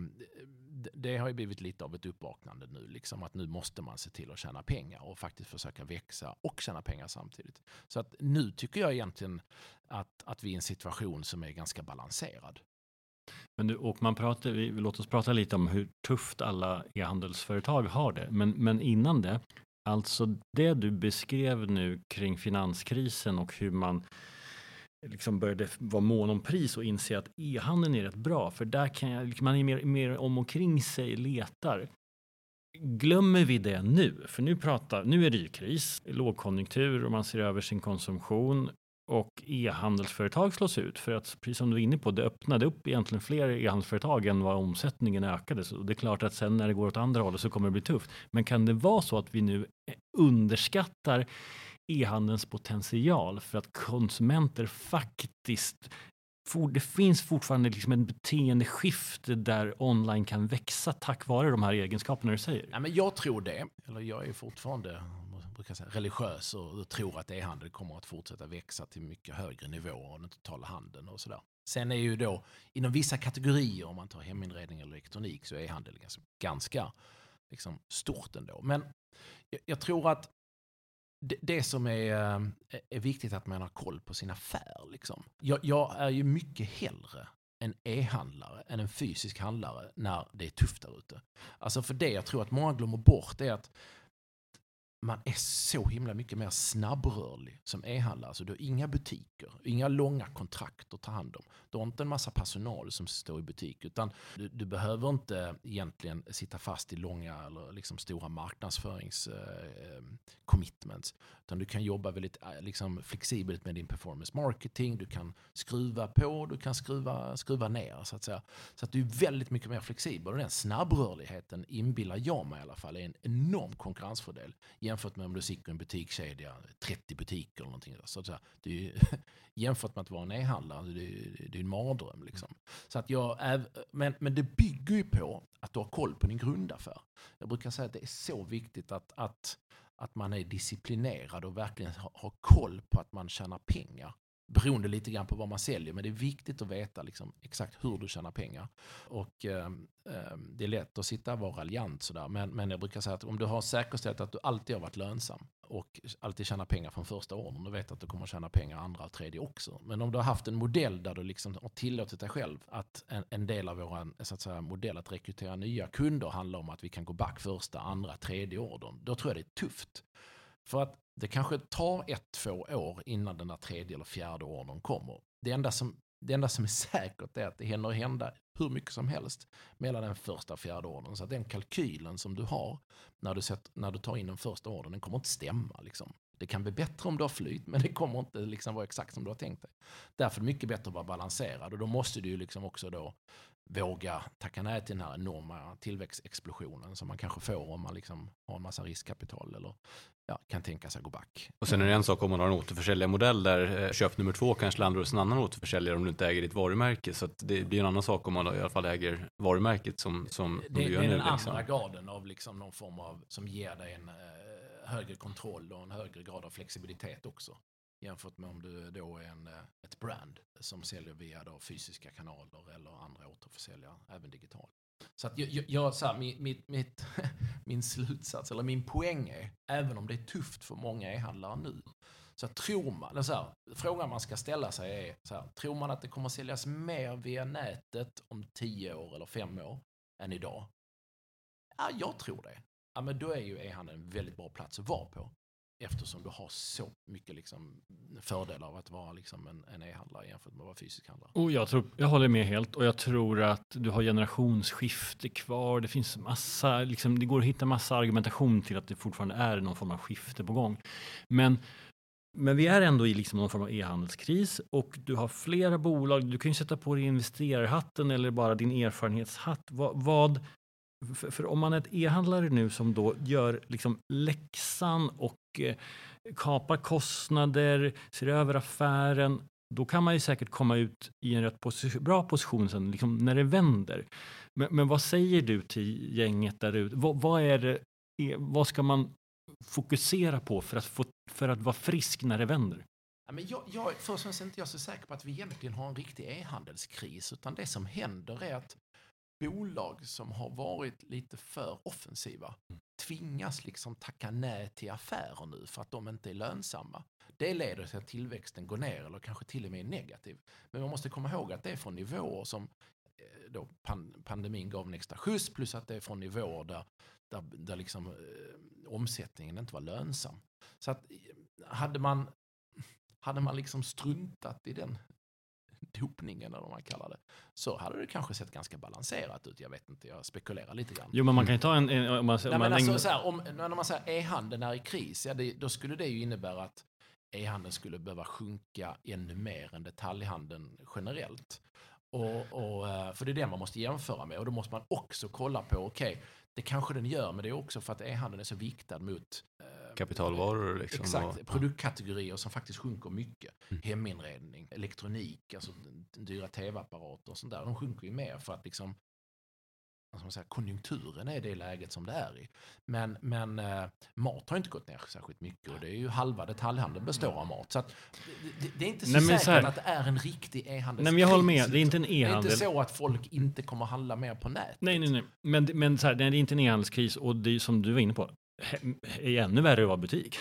det har ju blivit lite av ett uppvaknande nu. Liksom, att nu måste man se till att tjäna pengar och faktiskt försöka växa och tjäna pengar samtidigt. Så att nu tycker jag egentligen att, att vi är i en situation som är ganska balanserad. Men du, och man pratar, vi, låt oss prata lite om hur tufft alla e-handelsföretag har det. Men, men innan det... Alltså det du beskrev nu kring finanskrisen och hur man liksom började vara mån om pris och inse att e-handeln är rätt bra. För där kan jag, man är mer, mer om och kring sig letar. Glömmer vi det nu? För nu, pratar, nu är det ju kris, lågkonjunktur och man ser över sin konsumtion. Och e-handelsföretag slås ut för att, precis som du är inne på, det öppnade upp egentligen fler e-handelsföretag än vad omsättningen ökade. Så det är klart att sen när det går åt andra hållet så kommer det bli tufft. Men kan det vara så att vi nu underskattar e-handelns potential för att konsumenter faktiskt... For, det finns fortfarande liksom en beteendeskifte där online kan växa tack vare de här egenskaperna du säger. Ja, men jag tror det, eller jag är fortfarande brukar säga, religiös och tror att e-handel kommer att fortsätta växa till mycket högre nivåer än den totala handeln och sådär. Sen är ju då, inom vissa kategorier, om man tar heminredning eller elektronik, så är e-handel ganska, ganska liksom stort ändå. Men jag, jag tror att det som är, är viktigt att man har koll på sin affär. Liksom. Jag, jag är ju mycket hellre en e-handlare än en fysisk handlare när det är tufft där ute. Alltså för det jag tror att många glömmer bort är att man är så himla mycket mer snabbrörlig som e-handlare. Alltså du har inga butiker, inga långa kontrakt att ta hand om. Du har inte en massa personal som står i butik, utan du, du behöver inte egentligen sitta fast i långa eller liksom stora marknadsföringscommitments. Eh, utan du kan jobba väldigt liksom, flexibelt med din performance marketing. Du kan skruva på, du kan skruva, skruva ner så att säga. Så att du är väldigt mycket mer flexibel. Och den snabbrörligheten inbillar jag mig i alla fall är en enorm konkurrensfördel. Jämfört med om du sitter i en butikskedja, trettio butiker eller någonting. Så att säga, det är ju, jämfört med att vara en e-handlare, det är ju en mardröm. Liksom. Så att jag är, men, men det bygger ju på att du har koll på din grundaffär. Jag brukar säga att det är så viktigt att, att, att man är disciplinerad och verkligen har, har koll på att man tjänar pengar. Beroende lite grann på vad man säljer, men det är viktigt att veta liksom, exakt hur du tjänar pengar. Och eh, det är lätt att sitta och vara raljant sådär, men, men jag brukar säga att om du har säkerställt att du alltid har varit lönsam och alltid tjänar pengar från första åren, du vet att du kommer tjäna pengar andra och tredje också. Men om du har haft en modell där du liksom har tillåtit dig själv att en, en del av vår så att säga, modell att rekrytera nya kunder handlar om att vi kan gå back första, andra, tredje åren, då tror jag det är tufft. För att det kanske tar ett, två år innan den där tredje eller fjärde åren kommer. Det enda som, det enda som är säkert är att det händer hända hur mycket som helst mellan den första och fjärde åren. Så att den kalkylen som du har när du, sett, när du tar in den första åren, den kommer inte stämma. Liksom. Det kan bli bättre om du har flyt, men det kommer inte liksom vara exakt som du har tänkt dig. Därför är det mycket bättre att vara balanserad. Och då måste du ju liksom också då våga tacka nej till den här enorma tillväxtexplosionen som man kanske får om man liksom har en massa riskkapital eller ja, kan tänka sig gå back. Och sen är det en sak om man har en återförsäljarmodell där köp nummer två kanske landar hos en annan återförsäljare om du inte äger ditt varumärke. Så att det blir en annan sak om man i alla fall äger varumärket som, som det, du gör nu. Det är den liksom. Andra graden av liksom någon form av som ger dig en eh, högre kontroll och en högre grad av flexibilitet också. Jämfört med om du då är en, ett brand som säljer via då fysiska kanaler eller andra återförsäljare, även digitalt. Så att jag, jag så här, min, mitt, mitt, min slutsats eller min poäng är, även om det är tufft för många e-handlare nu, så tror man, eller så här, frågan man ska ställa sig är, så här, tror man att det kommer säljas mer via nätet om tio år eller fem år än idag? Ja, jag tror det. Ja, men då är ju e-handeln en väldigt bra plats att vara på. Eftersom du har så mycket liksom fördelar av att vara liksom en, en e-handlare jämfört med att vara fysisk handlare. Och jag, tror, jag håller med helt och jag tror att du har generationsskifte kvar. Det finns massa, liksom, det går att hitta massa argumentation till att det fortfarande är någon form av skifte på gång. Men, men vi är ändå i liksom någon form av e-handelskris och du har flera bolag. Du kan ju sätta på dig investerarhatten eller bara din erfarenhetshatt. Vad... vad För, för om man är ett e-handlare nu som då gör liksom läxan och eh, kapar kostnader, ser över affären, då kan man ju säkert komma ut i en rätt posi- bra position sen, liksom, när det vänder. Men, men vad säger du till gänget där ute? Vad, vad, är det, är, vad ska man fokusera på för att, få, för att vara frisk när det vänder? Ja, men jag, jag, först och främst är inte jag så säker på att vi egentligen har en riktig e-handelskris, utan det som händer är att bolag som har varit lite för offensiva tvingas liksom tacka nej till affärer nu för att de inte är lönsamma. Det leder till att tillväxten går ner eller kanske till och med är negativ. Men man måste komma ihåg att det är från nivåer som då pandemin gav en extra skjuts, plus att det är från nivåer där, där, där liksom, eh, omsättningen inte var lönsam. Så att hade man, hade man liksom struntat i den hopningen eller vad man kallar det, så hade det kanske sett ganska balanserat ut. Jag vet inte, jag spekulerar lite grann. Jo, men man kan ju ta en... en om man, Nej, om man alltså, ägnar... så här, om, när man säger e-handeln är i kris, ja, det, då skulle det ju innebära att e-handeln skulle behöva sjunka ännu mer än detaljhandeln generellt. Och, och, för det är det man måste jämföra med. Och då måste man också kolla på, okej, okay, det kanske den gör, men det är också för att e-handeln är så viktad mot kapitalvaror. Liksom. Exakt, och produktkategorier som faktiskt sjunker mycket. Mm. Heminredning, elektronik, alltså dyra tv-apparater och sånt där. De sjunker ju mer för att liksom, alltså man säger, konjunkturen är det läget som det är i. Men, men eh, mat har inte gått ner särskilt mycket och det är ju halva detaljhandeln består av mat. Så att, det, det är inte så Nej, säkert så här, att det är en riktig e-handel. Nej, men jag håller med. Det är inte en e-handel. Det är inte så att folk inte kommer handla mer på nätet. Nej, nej, nej. Men, men så här, det är inte en e-handelskris och det som du var inne på är ännu värre att vara butik.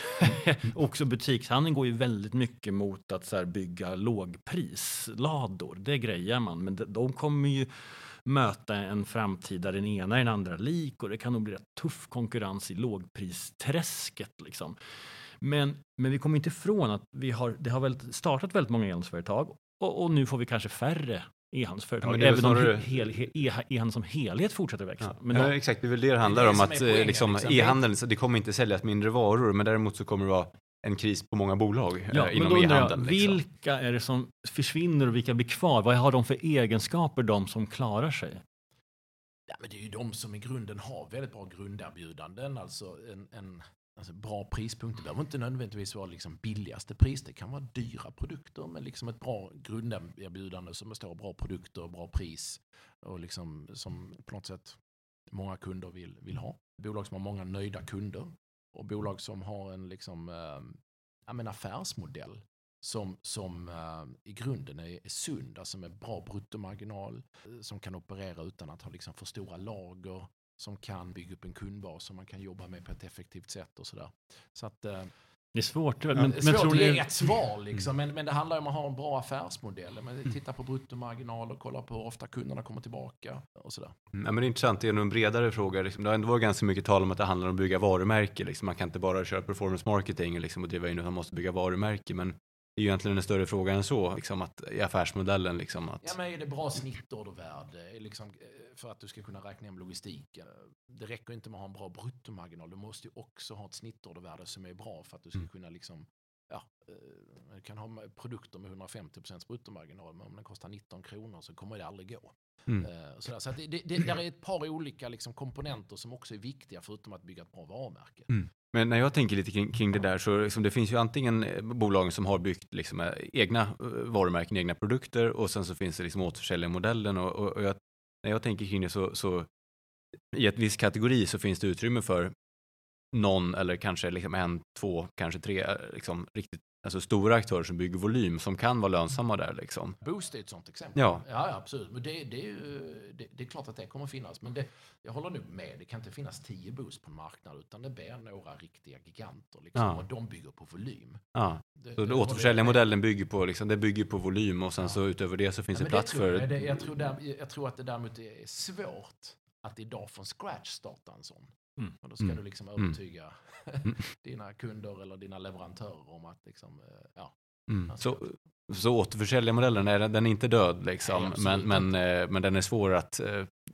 Också butikshandeln går ju väldigt mycket mot att så här bygga lågprislador. Det grejer man, men de kommer ju möta en framtid där den ena är den andra lik, och det kan nog bli rätt tuff konkurrens i lågpristräsket liksom. Men, men vi kommer inte ifrån att vi har, det har väl startat väldigt många e-handelsföretag, och, och nu får vi kanske färre e-handelsföretag, ja, även om du... hel, he, e- e-handeln som helhet fortsätter växa. Ja. Men ja, då... ja, exakt, det är väl det det handlar det om, att poängen, liksom, liksom. E-handeln, så det kommer inte säljas mindre varor, men däremot så kommer det vara en kris på många bolag ja, äh, inom men då e-handeln. Jag, liksom. Vilka är det som försvinner och vilka blir kvar? Vad har de för egenskaper, de som klarar sig? Ja, men det är ju de som i grunden har väldigt bra grunderbjudanden, alltså en... en... Alltså bra prispunkter behöver inte nödvändigtvis vara liksom billigaste pris. Det kan vara dyra produkter, men liksom ett bra grunderbjudande som består av bra produkter och bra pris. Och liksom som på något sätt många kunder vill, vill ha. Bolag som har många nöjda kunder. Och bolag som har en liksom, äh, menar, affärsmodell som, som äh, i grunden är, är sund. Alltså med bra bruttomarginal. Som kan operera utan att ha liksom för stora lager. Som kan bygga upp en kundbas som man kan jobba med på ett effektivt sätt och sådär. Så att, eh, det är svårt. Men, ja, men svårt tror det är ett svar liksom. Mm. Men, men det handlar ju om att ha en bra affärsmodell. Men mm. titta på bruttomarginal och kolla på hur ofta kunderna kommer tillbaka och sådär. Mm. Ja, men det är intressant, det är nog en bredare fråga. Liksom. Det har ändå varit ganska mycket tal om att det handlar om att bygga varumärke. Liksom. Man kan inte bara köra performance marketing liksom, och driva in att man måste bygga varumärke. Men det är ju egentligen en större fråga än så, liksom, att i affärsmodellen. Liksom, att... Ja, men är det bra snittordervärde liksom, för att du ska kunna räkna hem logistiken? Det räcker inte med att ha en bra bruttomarginal. Du måste ju också ha ett snittordervärde som är bra för att du ska kunna... Liksom, ja, du kan ha produkter med hundrafemtio procent bruttomarginal, men om den kostar nitton kronor så kommer det aldrig gå. Mm. Sådär, så att det, det, det där är ett par olika liksom, komponenter som också är viktiga förutom att bygga ett bra varumärke. Mm. Men när jag tänker lite kring, kring det där så liksom, det finns ju antingen bolagen som har byggt liksom, egna varumärken, egna produkter, och sen så finns det liksom återförsäljarmodellen, och, och, och jag, när jag tänker kring det så, så i ett viss kategori så finns det utrymme för någon eller kanske liksom en, två, kanske tre liksom, riktigt alltså stora aktörer som bygger volym som kan vara lönsamma där. Liksom. Boost är ett sånt exempel. Ja, ja, ja absolut. Men det, det, är ju, det, det är klart att det kommer finnas. Men det, jag håller nu med. Det kan inte finnas tio boost på en marknad utan det blir några riktiga giganter. Liksom, ja. Och de bygger på volym. Ja. Det, så det, återförsäljarmodellen bygger på, liksom, det bygger på volym och sen ja. Så utöver det så finns ja, det plats tror jag, för... Det, jag, tror där, jag tror att det däremot är svårt att idag från scratch starta en sån. Mm. Och då ska mm. du liksom övertyga mm. dina kunder eller dina leverantörer om att liksom, ja. Mm. Alltså. Så, så återförsäljarmodellen, är, den är inte död liksom, nej, men, men, men den är svår att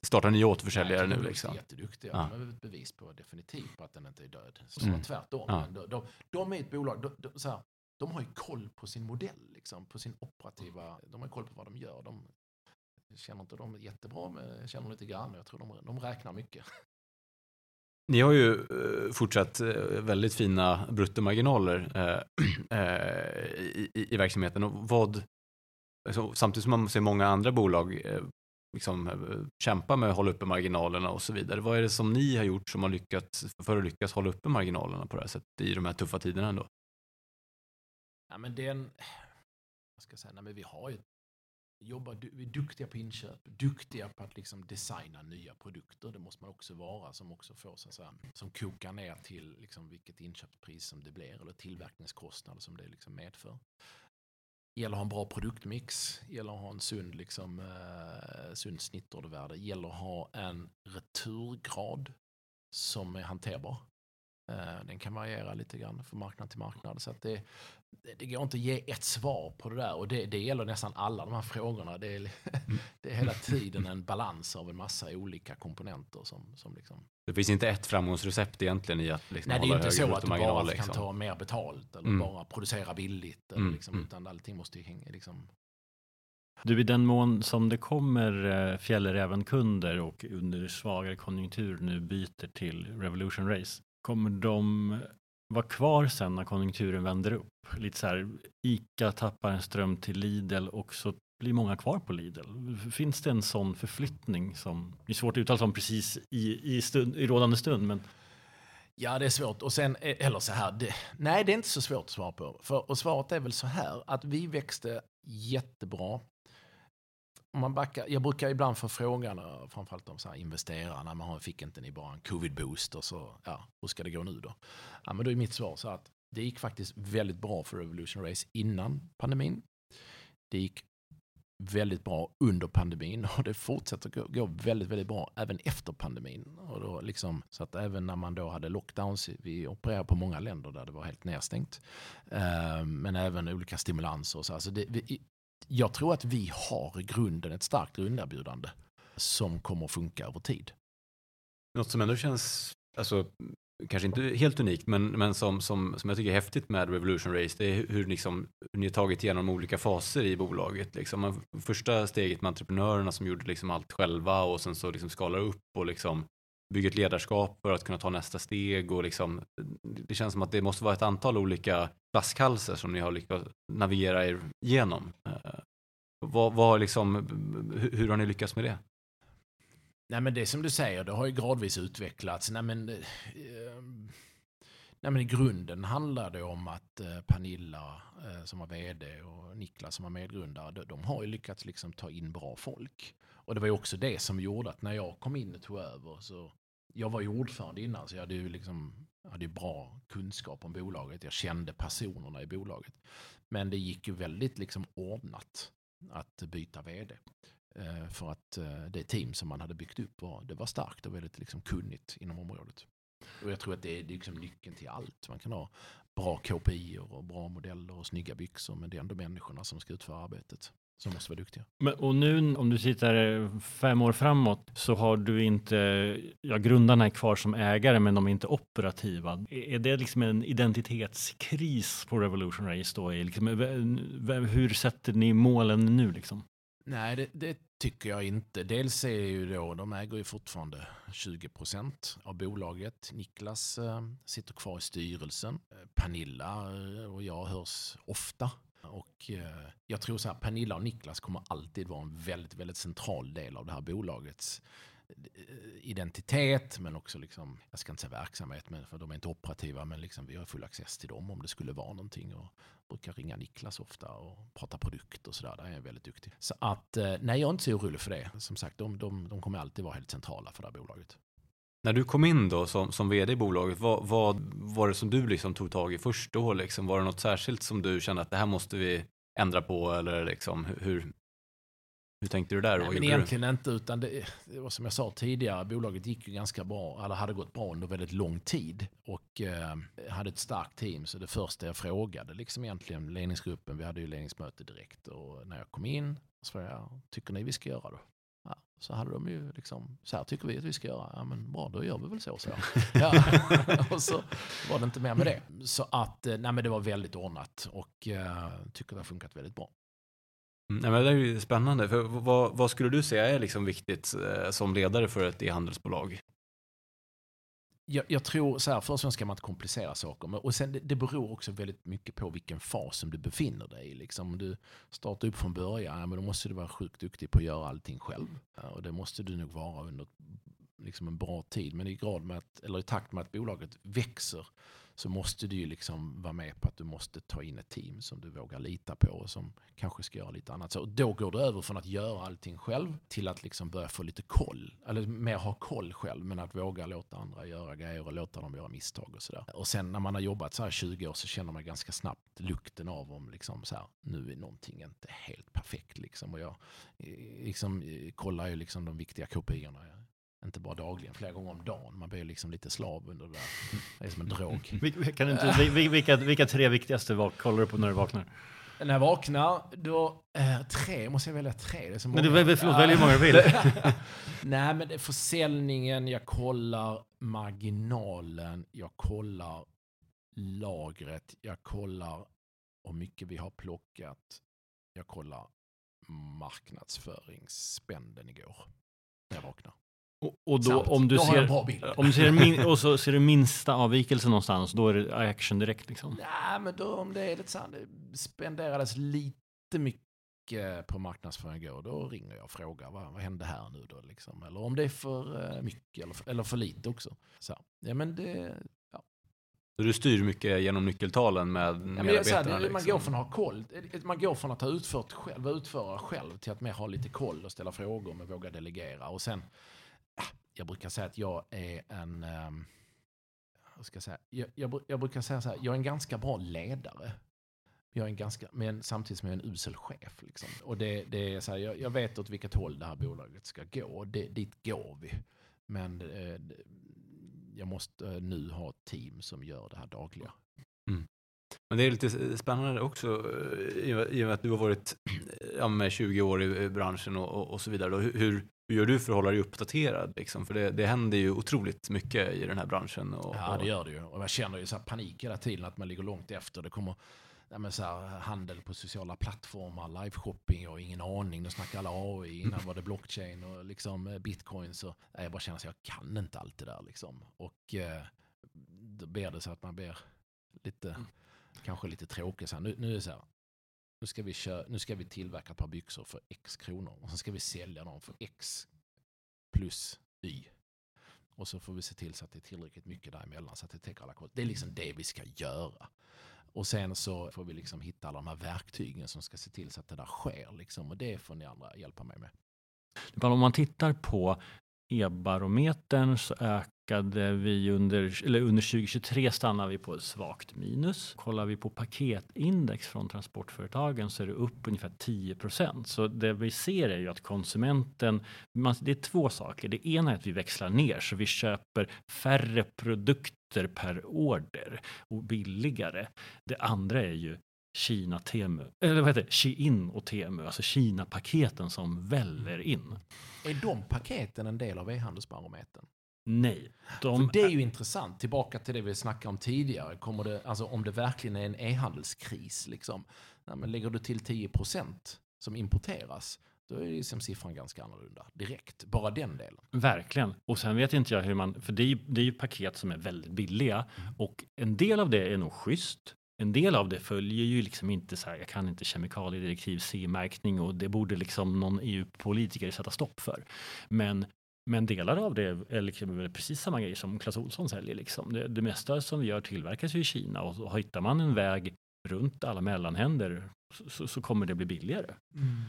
starta nya återförsäljare nu. Liksom. De är jätteduktiga, ja. De har ett bevis på definitivt på att den inte är död. Så mm. tvärtom, ja. de, de, de är ett bolag, de, de, så här, de har ju koll på sin modell, liksom, på sin operativa, de har koll på vad de gör. De känner inte de jättebra, men känner lite grann, jag tror de, de räknar mycket. Ni har ju fortsatt väldigt fina bruttomarginaler i verksamheten. Och vad, samtidigt som man ser många andra bolag liksom kämpa med att hålla uppe marginalerna och så vidare. Vad är det som ni har gjort som har lyckats, för att lyckas hålla uppe marginalerna på det här sättet i de här tuffa tiderna ändå? Ja, men det är en, jag ska säga, nej, men vi har ju jobbar, vi är duktiga på inköp, duktiga på att liksom designa nya produkter. Det måste man också vara, som också får så här, som kokar ner till liksom vilket inköpspris som det blir eller tillverkningskostnader som det liksom medför. Det gäller att ha en bra produktmix, det gäller att ha en sund, liksom, eh, sund snittordervärde, det gäller att ha en returgrad som är hanterbar. Den kan variera lite grann från marknad till marknad. Så att det, det går inte att ge ett svar på det där. Och det, det gäller nästan alla de här frågorna. Det är, det är hela tiden en balans av en massa olika komponenter. Som, som liksom... Det finns inte ett framgångsrecept egentligen i att liksom, nej, hålla högre marginaler. Det är inte så att du bara liksom. kan ta mer betalt eller mm. bara producera billigt. Eller mm. liksom, utan allting måste ju hänga... Liksom... Du, i den mån som det kommer Fjällräven-kunder och under svagare konjunktur nu byter till Revolution Race, kommer de vara kvar sen när konjunkturen vänder upp? Lite så här, ICA tappar en ström till Lidl och så blir många kvar på Lidl. Finns det en sån förflyttning som är svårt att uttala om precis i, i, stund, i rådande stund? Men... Ja, det är svårt. Och sen, eller så här, det, nej det är inte så svårt att svara på. För, och svaret är väl så här, att vi växte jättebra. Man backar, jag brukar ibland få frågan, framförallt om så här investerarna, man fick inte ni bara en covid-boost och så, ja, hur ska det gå nu då? Ja, men då är mitt svar så att det gick faktiskt väldigt bra för Revolution Race innan pandemin. Det gick väldigt bra under pandemin och det fortsätter gå, gå väldigt, väldigt bra även efter pandemin. Och då liksom, så att även när man då hade lockdowns, vi opererade på många länder där det var helt nedstängt, eh, men även olika stimulanser och så. Alltså det, vi, jag tror att vi har i grunden ett starkt grunderbjudande som kommer att funka över tid. Något som ändå känns, alltså kanske inte helt unikt, men, men som, som, som jag tycker är häftigt med Revolution Race, det är hur, liksom, hur ni har tagit igenom olika faser i bolaget. Liksom. Man, första steget med entreprenörerna som gjorde liksom allt själva och sen så liksom skalar upp och liksom bygger ett ledarskap för att kunna ta nästa steg. Och liksom, det känns som att det måste vara ett antal olika flaskhalsar som ni har lyckats navigera er igenom. Vad, vad liksom, hur har ni lyckats med det? Nej, men det som du säger, det har ju gradvis utvecklats. Nej, men, eh, nej, men i grunden handlar det om att eh, Pernilla eh, som var vd och Niklas som var medgrundare, de, de har ju lyckats liksom ta in bra folk. Och det var ju också det som gjorde att när jag kom in och tog över, så jag var ju ordförande innan, så jag hade ju liksom, hade bra kunskap om bolaget. Jag kände personerna i bolaget. Men det gick ju väldigt liksom ordnat att byta vd. För att det team som man hade byggt upp var, det var starkt och väldigt liksom kunnigt inom området. Och jag tror att det är liksom nyckeln till allt. Man kan ha bra K P I:er och bra modeller och snygga byxor, men det är ändå människorna som ska utföra arbetet som måste vara duktiga. Men, och nu om du tittar fem år framåt så har du inte, ja, grundarna är kvar som ägare men de är inte operativa. Är det liksom en identitetskris på Revolution Race då? Hur sätter ni målen nu liksom? Nej, det, det tycker jag inte. Dels är ju då, de äger ju fortfarande tjugo procent av bolaget. Niklas äh, sitter kvar i styrelsen. Pernilla och jag hörs ofta. Och äh, jag tror så här, Pernilla och Niklas kommer alltid vara en väldigt, väldigt central del av det här bolagets identitet, men också liksom, jag ska inte säga verksamhet, men för de är inte operativa, men liksom vi har full access till dem om det skulle vara någonting, och brukar ringa Niklas ofta och prata produkt och sådär, där är jag väldigt duktig. Så att, nej, jag är inte så orolig för det. Som sagt, de, de, de kommer alltid vara helt centrala för det här bolaget. När du kom in då som, som vd i bolaget, vad, vad var det som du liksom tog tag i först då? Liksom? Var det något särskilt som du kände att det här måste vi ändra på, eller liksom hur... Hur tänkte du där? Nej, men egentligen du? Inte, utan det, det var som jag sa tidigare, bolaget gick ju ganska bra, eller hade gått bra under väldigt lång tid och eh, hade ett starkt team, så det första jag frågade liksom egentligen ledningsgruppen, vi hade ju ledningsmöte direkt, och när jag kom in så frågade jag, tycker ni vi ska göra då? Ja, så hade de ju liksom, så här tycker vi att vi ska göra, ja men bra, då gör vi väl så så. Ja. Och så var det inte mer med det. Så att, nej men det var väldigt ordnat och eh, tycker det har funkat väldigt bra. Nej, men det är ju spännande. För vad, vad skulle du säga är liksom viktigt som ledare för ett e-handelsbolag? Jag, jag tror så här, först ska man inte komplicera saker. Och sen, det, det beror också väldigt mycket på vilken fas som du befinner dig i. Liksom, om du startar upp från början, ja, men då måste du vara sjukt duktig på att göra allting själv. Ja, och det måste du nog vara under liksom en bra tid. Men i, grad med att, eller i takt med att bolaget växer, så måste du ju liksom vara med på att du måste ta in ett team som du vågar lita på och som kanske ska göra lite annat. Så då går du över från att göra allting själv till att liksom börja få lite koll. Eller mer ha koll själv, men att våga låta andra göra grejer och låta dem göra misstag och sådär. Och sen när man har jobbat så här tjugo år så känner man ganska snabbt lukten av om liksom så här, nu är någonting inte helt perfekt liksom. Och jag liksom kollar ju liksom de viktiga kopiorna. Inte bara dagligen, flera gånger om dagen. Man blir liksom lite slav under det där. Det är som en drog. Kan du inte, vilka, vilka tre viktigaste vak- kollar du på när du vaknar? När jag vaknar, då... Eh, tre, måste jag välja tre? Det är så många. Men du, förlåt, välj hur många du vill. Nej, men det är försäljningen. Jag kollar marginalen. Jag kollar lagret. Jag kollar hur mycket vi har plockat. Jag kollar marknadsföringsspenden igår. När jag vaknar. Och, och då, om du, då ser, om du ser, min, och så ser du minsta avvikelse någonstans, då är det action direkt liksom. Nej, men då om det är lite så här, det spenderades lite mycket på marknadsföring igår, då ringer jag och frågar, vad, vad hände här nu då liksom? Eller om det är för mycket eller för, eller för lite också. Så, ja, men det... Så du styr mycket genom nyckeltalen med ja, medarbetarna? Liksom. Man går från att ha koll, man går från att ha utfört själv, utföra själv till att mer ha lite koll och ställa frågor och våga delegera. Och sen jag brukar säga att jag är en um, ska jag, säga, jag, jag, jag brukar säga så här, jag är en ganska bra ledare. jag är en ganska, men samtidigt som jag är en usel chef liksom. Och det, det är så här, jag, jag vet åt vilket håll det här bolaget ska gå. Det, dit går vi. Men eh, jag måste eh, nu ha ett team som gör det här dagliga. Mm. Men det är lite spännande också i och med att du har varit ja, med tjugo år i branschen och, och, och så vidare. Då. Hur, hur gör du för att hålla dig uppdaterad? Liksom? För det, det händer ju otroligt mycket i den här branschen. Och, ja, det gör det ju. Och jag känner ju så här panik hela tiden att man ligger långt efter. Det kommer ja, men så här, handel på sociala plattformar, liveshopping och ingen aning. Nu snackar alla A I, innan var det blockchain och liksom bitcoins. Och, ja, jag bara känner att jag kan inte allt det där. Liksom. Och eh, då ber det så att man ber lite... Mm. Kanske lite tråkig så här. Nu, nu är det så här. Nu ska vi köra, nu ska vi tillverka ett par byxor för x kronor. Och sen ska vi sälja dem för x plus y. Och så får vi se till så att det är tillräckligt mycket däremellan så att det täcker alla kostnader. Det är liksom det vi ska göra. Och sen så får vi liksom hitta alla de här verktygen som ska se till så att det där sker. Liksom. Och det får ni andra hjälpa mig med. Om man tittar på e-barometern så ökade vi under, eller under tjugo tjugotre stannar vi på ett svagt minus. Kollar vi på paketindex från transportföretagen så är det upp ungefär tio procent. Så det vi ser är ju att konsumenten, man, det är två saker. Det ena är att vi växlar ner så vi köper färre produkter per order och billigare. Det andra är ju Kina Temu, eller vad heter det? Shein och Temu, alltså Kina-paketen som väller in. Är de paketen en del av e-handelsbarometern? Nej. De... För det är ju intressant, tillbaka till det vi snackade om tidigare. Kommer det, alltså om det verkligen är en e-handelskris, liksom, nej, men lägger du till tio procent som importeras, då är det som siffran ganska annorlunda direkt, bara den delen. Verkligen, och sen vet inte jag hur man, för det är ju, det är ju paket som är väldigt billiga och en del av det är nog schysst. En del av det följer ju liksom inte så här, jag kan inte kemikaliedirektiv, C-märkning och det borde liksom någon E U-politiker sätta stopp för. Men, men delar av det är liksom precis samma grej som Klas Olsson säljer. Liksom. Det, det mesta som vi gör tillverkas ju i Kina och, och hittar man en väg runt alla mellanhänder så, så, så kommer det bli billigare. Mm.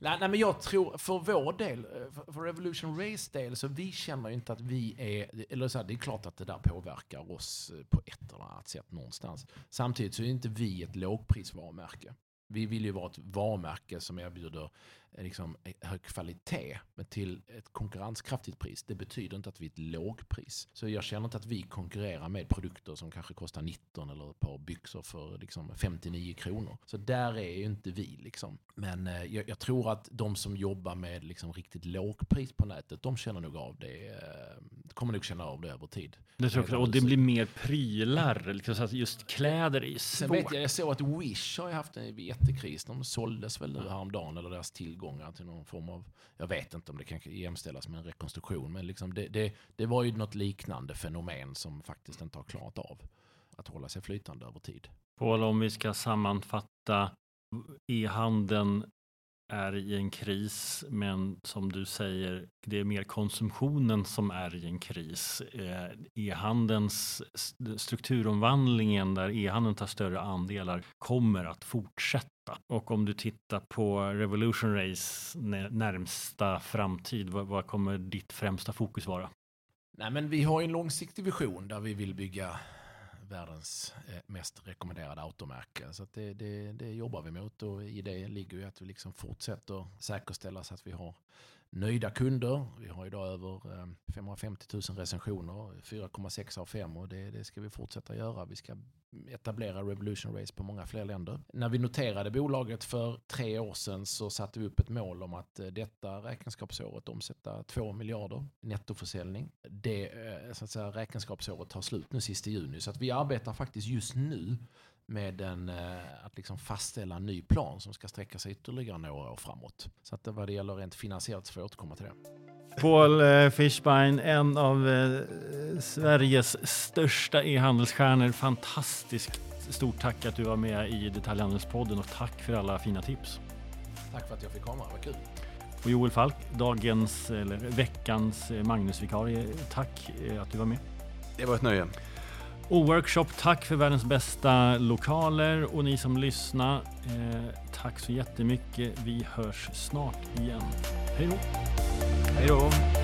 Nej, nej, men jag tror för vår del, för Revolution Race del, så vi känner ju inte att vi är, eller så här, det är klart att det där påverkar oss på ett eller annat sätt någonstans. Samtidigt så är inte vi ett lågprisvarumärke. Vi vill ju vara ett varumärke som erbjuder liksom hög kvalitet men till ett konkurrenskraftigt pris. Det betyder inte att vi är ett lågpris. Så jag känner inte att vi konkurrerar med produkter som kanske kostar nitton eller ett par byxor för liksom femtionio kronor. Så där är ju inte vi liksom. Men eh, jag, jag tror att de som jobbar med liksom riktigt lågpris på nätet, de känner nog av det. Eh, kommer nog känna av det över tid. Det tror jag, och det blir mer prylar. Liksom, så att just kläder är svårt. Sen vet jag, jag såg att Wish har haft en jättekris. De såldes väl nu häromdagen eller deras till gångar till någon form av, jag vet inte om det kan jämställas med en rekonstruktion, men liksom det, det, det var ju något liknande fenomen som faktiskt inte har klarat av att hålla sig flytande över tid. Paul, om vi ska sammanfatta, e-handeln är i en kris, men som du säger, det är mer konsumtionen som är i en kris. E-handelns strukturomvandlingen där e-handeln tar större andelar kommer att fortsätta. Och om du tittar på Revolution Race närmsta framtid, vad kommer ditt främsta fokus vara? Nej, men vi har en långsiktig vision där vi vill bygga världens mest rekommenderade automärke. Så att det, det, det jobbar vi mot, och i det ligger ju att vi liksom fortsätter säkerställa så att vi har nöjda kunder. Vi har idag över femhundrafemtio tusen recensioner, fyra komma sex av fem, och det, det ska vi fortsätta göra. Vi ska etablera Revolution Race på många fler länder. När vi noterade bolaget för tre år sedan så satte vi upp ett mål om att detta räkenskapsåret omsätta två miljarder nettoförsäljning. Det så att säga, räkenskapsåret tar slut nu sist i juni, så att vi arbetar faktiskt just nu med en, att liksom fastställa en ny plan som ska sträcka sig ytterligare några år framåt. Så att vad det gäller rent finansiellt så får jag återkomma till det. Paul Fischbein, en av Sveriges största e-handelsstjärnor. Fantastiskt stort tack att du var med i Detaljhandelspodden, och tack för alla fina tips. Tack för att jag fick komma, vad kul. Och Joel Falck, dagens, eller veckans Magnusvikarie, tack att du var med. Det var ett nöje. Och workshop, tack för världens bästa lokaler, och ni som lyssnar, eh, tack så jättemycket. Vi hörs snart igen. Hej då! Hej då!